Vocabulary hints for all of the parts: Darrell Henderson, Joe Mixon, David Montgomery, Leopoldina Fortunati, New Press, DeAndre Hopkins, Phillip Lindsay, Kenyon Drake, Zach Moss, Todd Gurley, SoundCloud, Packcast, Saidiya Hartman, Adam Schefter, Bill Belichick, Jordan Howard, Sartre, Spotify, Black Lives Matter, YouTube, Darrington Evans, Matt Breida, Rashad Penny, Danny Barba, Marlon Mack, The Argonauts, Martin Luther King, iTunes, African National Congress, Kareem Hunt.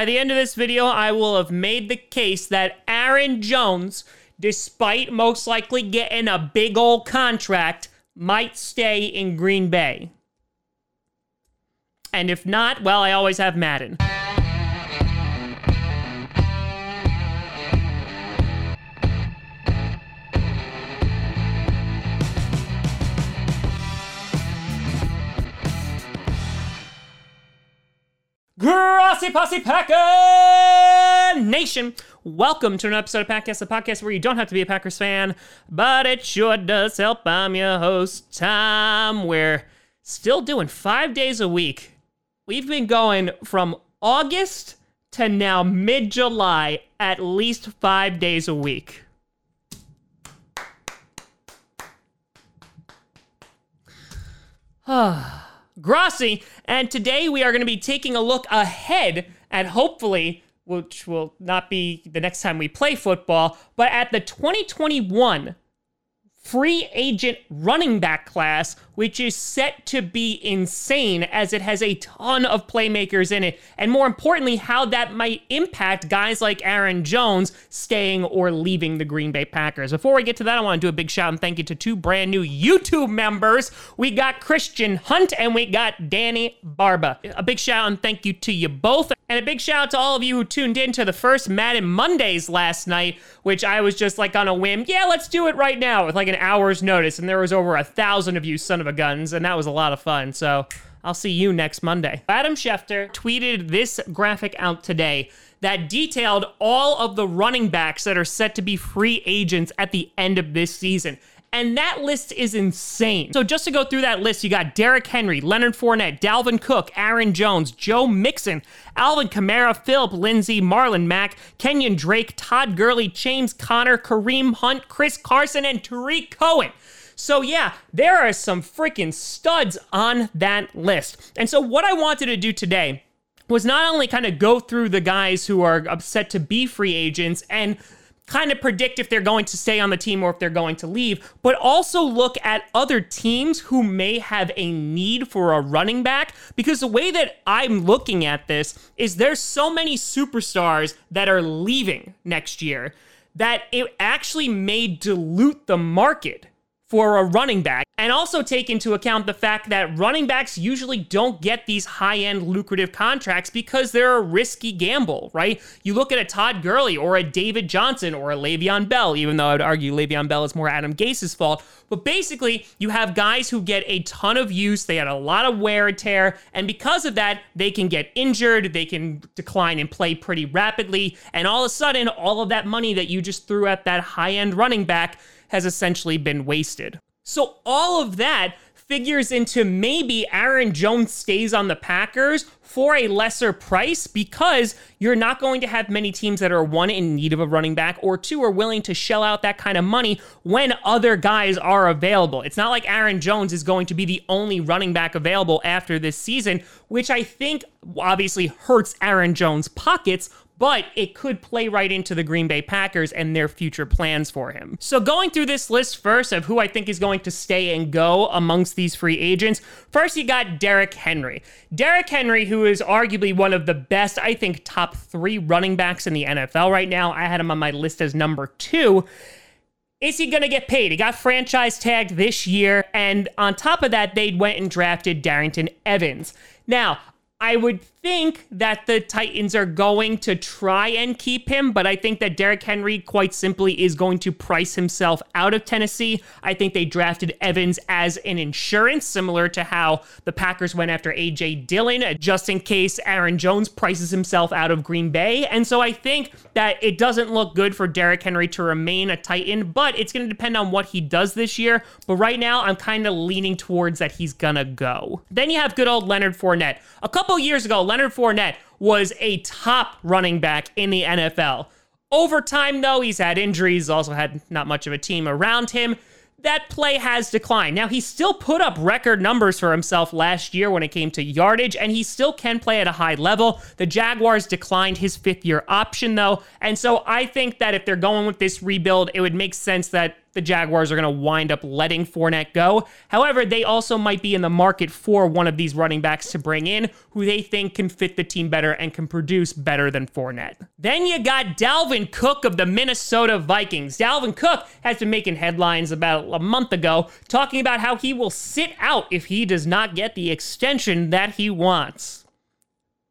By the end of this video, I will have made the case that Aaron Jones, despite most likely getting a big old contract, might stay in Green Bay. And if not, well, I always have Madden. Grassy Posse Packer Nation! Welcome to another episode of Packcast, the podcast where you don't have to be a Packers fan, but it sure does help. I'm your host, Tom. We're still doing 5 days a week. We've been going from August to now mid-July, at least 5 days a week. Grossi, and today we are going to be taking a look ahead at, hopefully, which will not be the next time we play football, but at the 2021 free agent running back class, which is set to be insane as it has a ton of playmakers in it, and more importantly, how that might impact guys like Aaron Jones staying or leaving the Green Bay Packers. Before we get to that, I want to do a big shout and thank you to two brand new YouTube members. We got Christian Hunt and we got Danny Barba. A big shout and thank you to you both. And a big shout out to all of you who tuned in to the first Madden Mondays last night, which I was just like on a whim, yeah, let's do it right now with like an hour's notice. And there was over 1,000 of you, son of a guns, and that was a lot of fun. So I'll see you next Monday. Adam Schefter tweeted this graphic out today that detailed all of the running backs that are set to be free agents at the end of this season. And that list is insane. So just to go through that list, you got Derrick Henry, Leonard Fournette, Dalvin Cook, Aaron Jones, Joe Mixon, Alvin Kamara, Phillip Lindsay, Marlon Mack, Kenyon Drake, Todd Gurley, James Conner, Kareem Hunt, Chris Carson, and Tariq Cohen. So yeah, there are some freaking studs on that list. And so what I wanted to do today was not only kind of go through the guys who are set to be free agents and kind of predict if they're going to stay on the team or if they're going to leave, but also look at other teams who may have a need for a running back, because the way that I'm looking at this is there's so many superstars that are leaving next year that it actually may dilute the market for a running back, and also take into account the fact that running backs usually don't get these high-end lucrative contracts because they're a risky gamble, right? You look at a Todd Gurley or a David Johnson or a Le'Veon Bell, even though I would argue Le'Veon Bell is more Adam Gase's fault, but basically you have guys who get a ton of use, they had a lot of wear and tear, and because of that, they can get injured, they can decline in play pretty rapidly, and all of a sudden, all of that money that you just threw at that high-end running back has essentially been wasted. So all of that figures into maybe Aaron Jones stays on the Packers for a lesser price because you're not going to have many teams that are, one, in need of a running back, or two, are willing to shell out that kind of money when other guys are available. It's not like Aaron Jones is going to be the only running back available after this season, which I think obviously hurts Aaron Jones' pockets, but it could play right into the Green Bay Packers and their future plans for him. So going through this list first of who I think is going to stay and go amongst these free agents, first you got Derrick Henry. Derrick Henry, who is arguably one of the best, I think, top three running backs in the NFL right now. I had him on my list as number 2. Is he going to get paid? He got franchise tagged this year, and on top of that, they went and drafted Darrington Evans. Now, I would think that the Titans are going to try and keep him, but I think that Derrick Henry quite simply is going to price himself out of Tennessee. I think they drafted Evans as an insurance, similar to how the Packers went after A.J. Dillon, just in case Aaron Jones prices himself out of Green Bay. And so I think that it doesn't look good for Derrick Henry to remain a Titan, but it's going to depend on what he does this year. But right now, I'm kind of leaning towards that he's going to go. Then you have good old Leonard Fournette. A couple years ago, Leonard Fournette was a top running back in the NFL. Over time, though, he's had injuries, also had not much of a team around him. That play has declined. Now, he still put up record numbers for himself last year when it came to yardage, and he still can play at a high level. The Jaguars declined his fifth-year option, though, and so I think that if they're going with this rebuild, it would make sense that the Jaguars are going to wind up letting Fournette go. However, they also might be in the market for one of these running backs to bring in who they think can fit the team better and can produce better than Fournette. Then you got Dalvin Cook of the Minnesota Vikings. Dalvin Cook has been making headlines about a month ago, talking about how he will sit out if he does not get the extension that he wants.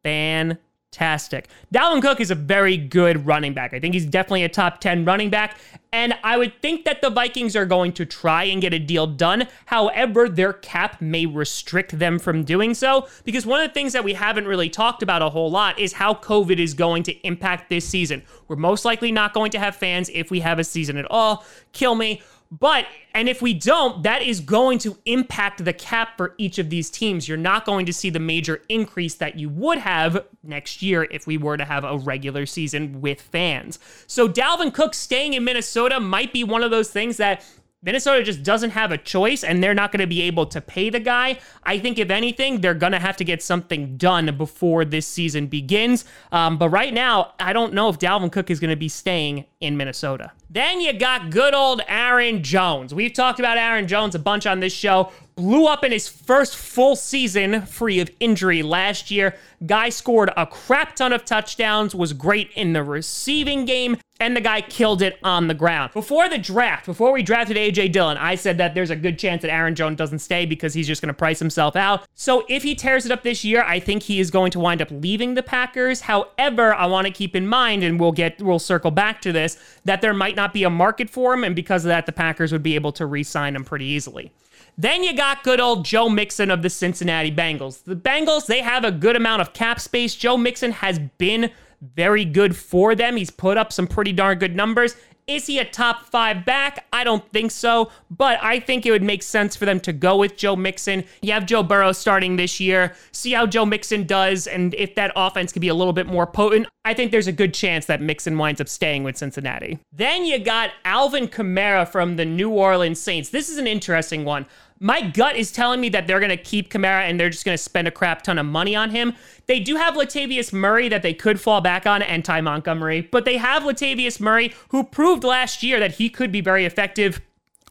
Fantastic. Dalvin Cook is a very good running back. I think he's definitely a top 10 running back, and I would think that the Vikings are going to try and get a deal done. However, their cap may restrict them from doing so, because one of the things that we haven't really talked about a whole lot is how COVID is going to impact this season. We're most likely not going to have fans if we have a season at all. Kill me. But, and if we don't, that is going to impact the cap for each of these teams. You're not going to see the major increase that you would have next year if we were to have a regular season with fans. So Dalvin Cook staying in Minnesota might be one of those things that Minnesota just doesn't have a choice, and they're not going to be able to pay the guy. I think, if anything, they're going to have to get something done before this season begins. But right now, I don't know if Dalvin Cook is going to be staying in Minnesota. Then you got good old Aaron Jones. We've talked about Aaron Jones a bunch on this show. Blew up in his first full season free of injury last year. Guy scored a crap ton of touchdowns, was great in the receiving game, and the guy killed it on the ground. Before the draft, before we drafted A.J. Dillon, I said that there's a good chance that Aaron Jones doesn't stay because he's just going to price himself out. So if he tears it up this year, I think he is going to wind up leaving the Packers. However, I want to keep in mind, and we'll circle back to this, that there might not be a market for him, and because of that, the Packers would be able to re-sign him pretty easily. Then you got good old Joe Mixon of the Cincinnati Bengals. The Bengals, they have a good amount of cap space. Joe Mixon has been very good for them. He's put up some pretty darn good numbers. Is he a top 5 back? I don't think so, but I think it would make sense for them to go with Joe Mixon. You have Joe Burrow starting this year. See how Joe Mixon does, and if that offense could be a little bit more potent, I think there's a good chance that Mixon winds up staying with Cincinnati. Then you got Alvin Kamara from the New Orleans Saints. This is an interesting one. My gut is telling me that they're going to keep Kamara and they're just going to spend a crap ton of money on him. They do have Latavius Murray that they could fall back on, and Ty Montgomery, but they have Latavius Murray, who proved last year that he could be very effective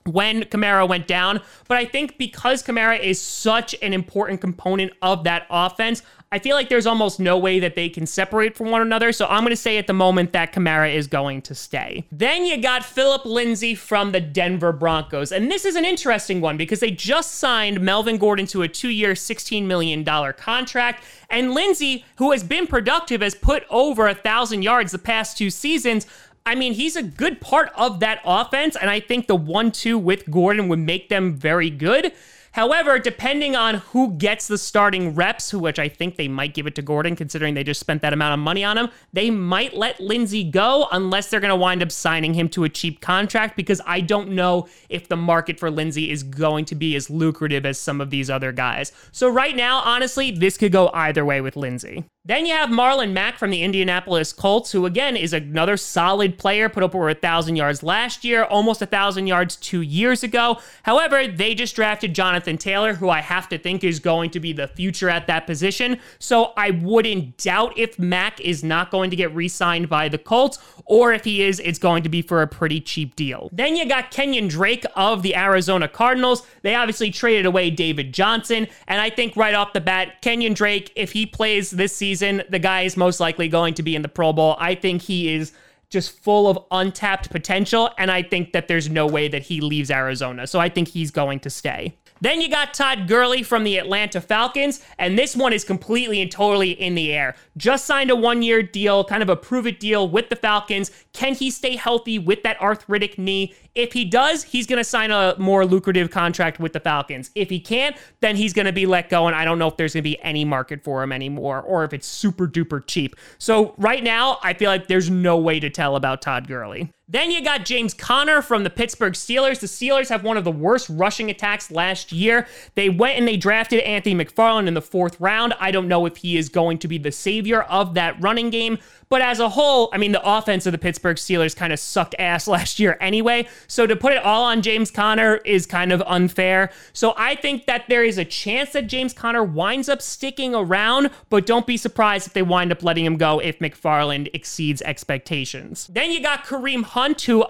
when Kamara went down. But I think because Kamara is such an important component of that offense, I feel like there's almost no way that they can separate from one another, so I'm going to say at the moment that Kamara is going to stay. Then you got Phillip Lindsay from the Denver Broncos, and this is an interesting one because they just signed Melvin Gordon to a 2-year, $16 million contract, and Lindsay, who has been productive, has put over 1,000 yards the past 2 seasons. I mean, he's a good part of that offense, and I think the 1-2 with Gordon would make them very good. However, depending on who gets the starting reps, which I think they might give it to Gordon, considering they just spent that amount of money on him, they might let Lindsay go unless they're going to wind up signing him to a cheap contract, because I don't know if the market for Lindsay is going to be as lucrative as some of these other guys. So right now, honestly, this could go either way with Lindsay. Then you have Marlon Mack from the Indianapolis Colts, who again is another solid player, put up over 1,000 yards last year, almost 1,000 yards 2 years ago. However, they just drafted Jonathan Taylor, who I have to think is going to be the future at that position. So I wouldn't doubt if Mack is not going to get re-signed by the Colts, or if he is, it's going to be for a pretty cheap deal. Then you got Kenyon Drake of the Arizona Cardinals. They obviously traded away David Johnson, and I think right off the bat, Kenyon Drake, if he plays this season, the guy is most likely going to be in the Pro Bowl. I think he is just full of untapped potential, and I think that there's no way that he leaves Arizona, so I think he's going to stay. Then you got Todd Gurley from the Atlanta Falcons, and this one is completely and totally in the air. Just signed a 1-year deal, kind of a prove-it deal with the Falcons. Can he stay healthy with that arthritic knee? If he does, he's going to sign a more lucrative contract with the Falcons. If he can't, then he's going to be let go, and I don't know if there's going to be any market for him anymore, or if it's super-duper cheap. So right now, I feel like there's no way to tell about Todd Gurley. Then you got James Conner from the Pittsburgh Steelers. The Steelers have one of the worst rushing attacks last year. They went and they drafted Anthony McFarland in the 4th round. I don't know if he is going to be the savior of that running game, but as a whole, I mean, the offense of the Pittsburgh Steelers kind of sucked ass last year anyway, so to put it all on James Conner is kind of unfair. So I think that there is a chance that James Conner winds up sticking around, but don't be surprised if they wind up letting him go if McFarland exceeds expectations. Then you got Kareem Hunt, who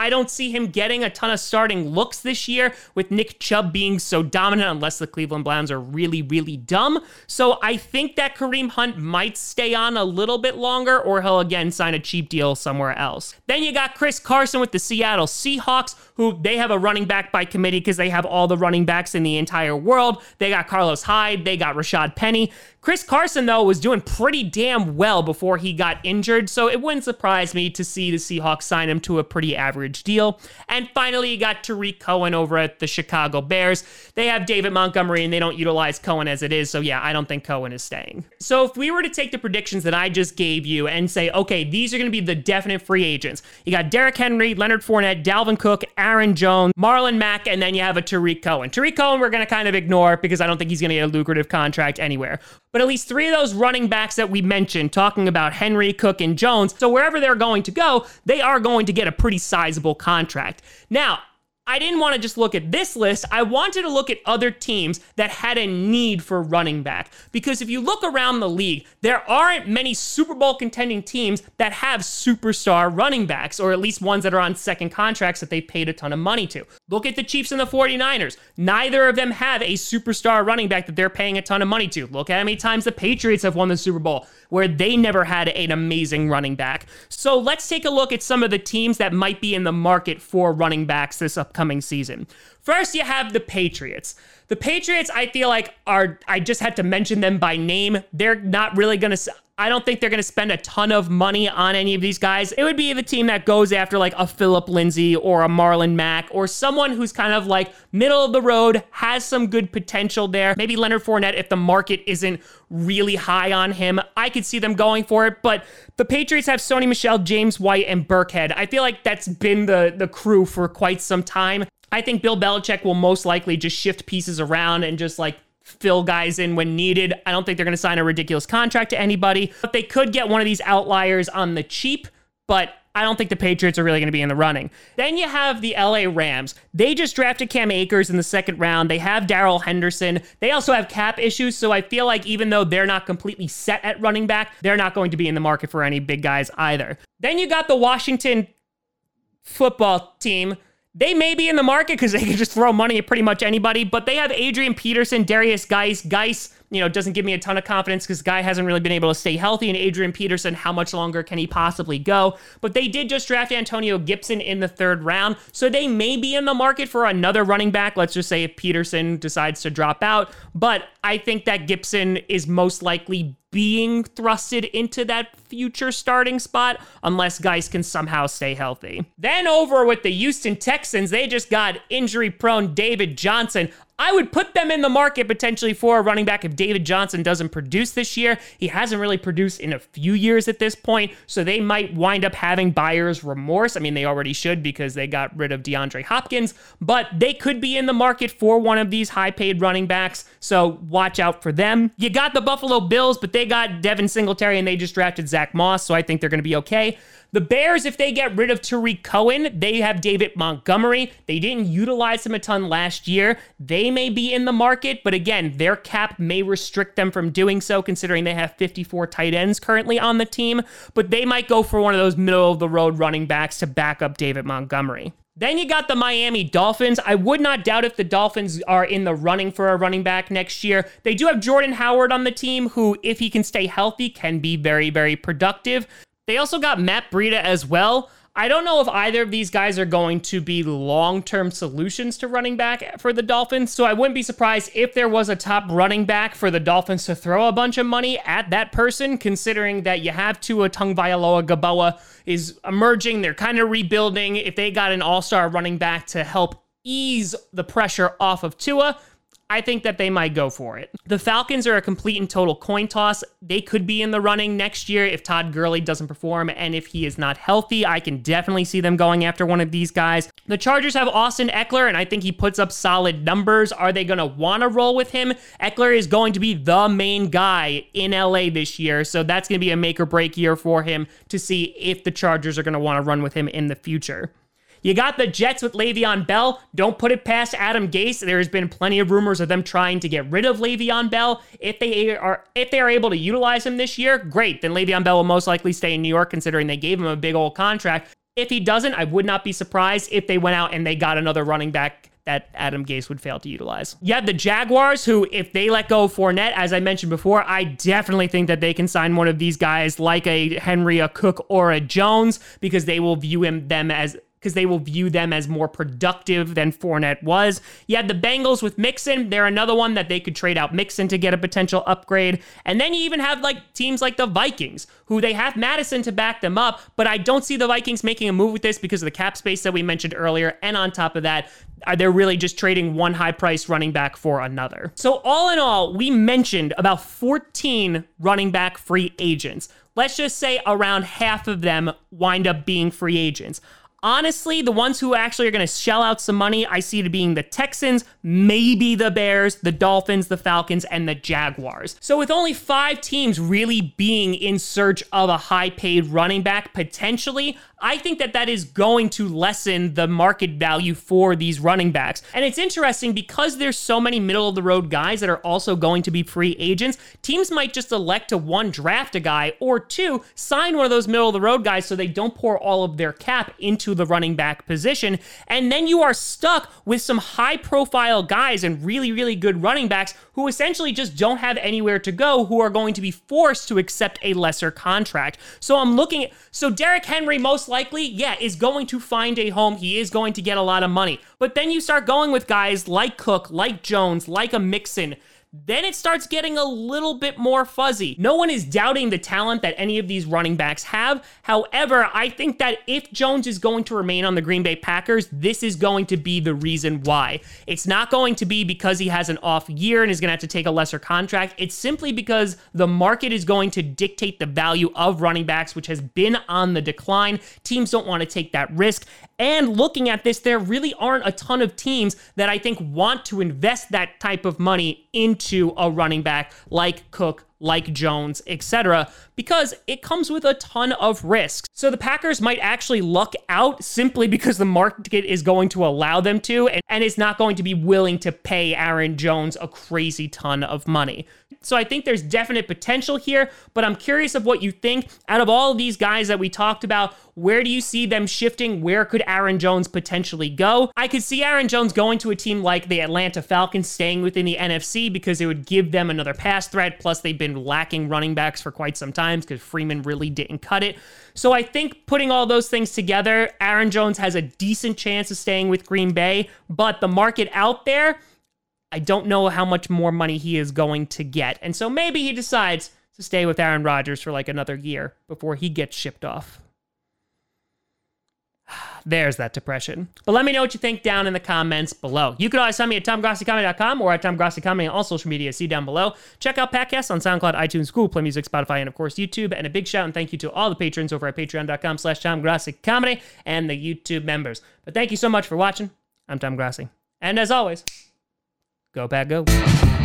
I don't see him getting a ton of starting looks this year with Nick Chubb being so dominant unless the Cleveland Browns are really, really dumb. So I think that Kareem Hunt might stay on a little bit longer, or he'll again sign a cheap deal somewhere else. Then you got Chris Carson with the Seattle Seahawks, who they have a running back by committee because they have all the running backs in the entire world. They got Carlos Hyde. They got Rashad Penny. Chris Carson, though, was doing pretty damn well before he got injured, so it wouldn't surprise me to see the Seahawks sign him to a pretty average deal. And finally, you got Tariq Cohen over at the Chicago Bears. They have David Montgomery, and they don't utilize Cohen as it is, so yeah, I don't think Cohen is staying. So if we were to take the predictions that I just gave you and say, okay, these are going to be the definite free agents. You got Derrick Henry, Leonard Fournette, Dalvin Cook, Aaron Jones, Marlon Mack, and then you have a Tariq Cohen. Tariq Cohen we're going to kind of ignore because I don't think he's going to get a lucrative contract anywhere. But at least three of those running backs that we mentioned, talking about Henry, Cook, and Jones, so wherever they're going to go, they are going to get a pretty sizable contract. Now, I didn't want to just look at this list. I wanted to look at other teams that had a need for running back. Because if you look around the league, there aren't many Super Bowl contending teams that have superstar running backs, or at least ones that are on second contracts that they paid a ton of money to. Look at the Chiefs and the 49ers. Neither of them have a superstar running back that they're paying a ton of money to. Look at how many times the Patriots have won the Super Bowl, where they never had an amazing running back. So let's take a look at some of the teams that might be in the market for running backs this upcoming season. First, you have the Patriots. The Patriots, I feel like, I just had to mention them by name. They're not really going to... I don't think they're going to spend a ton of money on any of these guys. It would be the team that goes after like a Phillip Lindsay or a Marlon Mack or someone who's kind of like middle of the road, has some good potential there. Maybe Leonard Fournette if the market isn't really high on him. I could see them going for it, but the Patriots have Sony Michel, James White, and Burkhead. I feel like that's been the crew for quite some time. I think Bill Belichick will most likely just shift pieces around and just like fill guys in when needed. I don't think they're going to sign a ridiculous contract to anybody, but they could get one of these outliers on the cheap, but I don't think the Patriots are really going to be in the running. Then you have the LA Rams. They just drafted Cam Akers in the second round. They have Darrell Henderson. They also have cap issues, so I feel like even though they're not completely set at running back, they're not going to be in the market for any big guys either. Then you got the Washington football team. They may be in the market because they can just throw money at pretty much anybody, but they have Adrian Peterson, Darius Geis. Geis, you know, doesn't give me a ton of confidence because the guy hasn't really been able to stay healthy, and Adrian Peterson, how much longer can he possibly go? But they did just draft Antonio Gibson in the third round, so they may be in the market for another running back. Let's just say if Peterson decides to drop out, but I think that Gibson is most likely being thrusted into that future starting spot unless guys can somehow stay healthy. Then over with the Houston Texans, they just got injury-prone David Johnson. I would put them in the market potentially for a running back if David Johnson doesn't produce this year. He hasn't really produced in a few years at this point, so they might wind up having buyer's remorse. I mean, they already should because they got rid of DeAndre Hopkins, but they could be in the market for one of these high-paid running backs, so watch out for them. You got the Buffalo Bills, but they got Devin Singletary, and they just drafted Zach Moss, so I think they're going to be okay. The Bears, if they get rid of Tariq Cohen, they have David Montgomery. They didn't utilize him a ton last year. They may be in the market, but again, their cap may restrict them from doing so, considering they have 54 tight ends currently on the team, but they might go for one of those middle-of-the-road running backs to back up David Montgomery. Then you got the Miami Dolphins. I would not doubt if the Dolphins are in the running for a running back next year. They do have Jordan Howard on the team, who, if he can stay healthy, can be very, very productive. They also got Matt Breida as well. I don't know if either of these guys are going to be long-term solutions to running back for the Dolphins, so I wouldn't be surprised if there was a top running back for the Dolphins to throw a bunch of money at that person, considering that you have Tua Tagovailoa is emerging. They're kind of rebuilding. If they got an all-star running back to help ease the pressure off of Tua, I think that they might go for it. The Falcons are a complete and total coin toss. They could be in the running next year if Todd Gurley doesn't perform, and if he is not healthy, I can definitely see them going after one of these guys. The Chargers have Austin Eckler, and I think he puts up solid numbers. Are they going to want to roll with him? Eckler is going to be the main guy in LA this year, so that's going to be a make or break year for him to see if the Chargers are going to want to run with him in the future. You got the Jets with Le'Veon Bell. Don't put it past Adam Gase. There has been plenty of rumors of them trying to get rid of Le'Veon Bell. If they are able to utilize him this year, great. Then Le'Veon Bell will most likely stay in New York, considering they gave him a big old contract. If he doesn't, I would not be surprised if they went out and they got another running back that Adam Gase would fail to utilize. You have the Jaguars, who, if they let go of Fournette, as I mentioned before, I definitely think that they can sign one of these guys like a Henry, a Cook, or a Jones, because they will view them as more productive than Fournette was. You had the Bengals with Mixon. They're another one that they could trade out Mixon to get a potential upgrade. And then you even have like teams like the Vikings, who they have Madison to back them up, but I don't see the Vikings making a move with this because of the cap space that we mentioned earlier. And on top of that, they're really just trading one high-priced running back for another. So all in all, we mentioned about 14 running back free agents. Let's just say around half of them wind up being free agents. Honestly, the ones who actually are going to shell out some money, I see it being the Texans, maybe the Bears, the Dolphins, the Falcons, and the Jaguars. So with only 5 teams really being in search of a high-paid running back, potentially, I think that is going to lessen the market value for these running backs. And it's interesting because there's so many middle-of-the-road guys that are also going to be free agents, teams might just elect to, 1, draft a guy, or 2, sign one of those middle-of-the-road guys so they don't pour all of their cap into the running back position. And then you are stuck with some high-profile guys and really, really good running backs who essentially just don't have anywhere to go, who are going to be forced to accept a lesser contract. So Derrick Henry, most likely, is going to find a home. He is going to get a lot of money. But then you start going with guys like Cook, like Jones, like a Mixon. Then it starts getting a little bit more fuzzy. No one is doubting the talent that any of these running backs have. However, I think that if Jones is going to remain on the Green Bay Packers, this is going to be the reason why. It's not going to be because he has an off year and is going to have to take a lesser contract. It's simply because the market is going to dictate the value of running backs, which has been on the decline. Teams don't want to take that risk. And looking at this, there really aren't a ton of teams that I think want to invest that type of money into a running back like Cook, like Jones, etc., because it comes with a ton of risks. So the Packers might actually luck out simply because the market is going to allow them to, and it's not going to be willing to pay Aaron Jones a crazy ton of money. So I think there's definite potential here, but I'm curious of what you think. Out of all of these guys that we talked about, where do you see them shifting? Where could Aaron Jones potentially go? I could see Aaron Jones going to a team like the Atlanta Falcons, staying within the NFC, because it would give them another pass threat, plus they've been lacking running backs for quite some time because Freeman really didn't cut it. So I think putting all those things together, Aaron Jones has a decent chance of staying with Green Bay, but the market out there, I don't know how much more money he is going to get. And so maybe he decides to stay with Aaron Rodgers for like another year before he gets shipped off. There's that depression. But let me know what you think down in the comments below. You can always find me at TomGrossiComedy.com or at TomGrossiComedy on all social media. See down below. Check out podcasts on SoundCloud, iTunes, Google Play Music, Spotify, and of course YouTube. And a big shout and thank you to all the patrons over at Patreon.com/TomGrossiComedy and the YouTube members. But thank you so much for watching. I'm Tom Grossi. And as always, go Pack Go.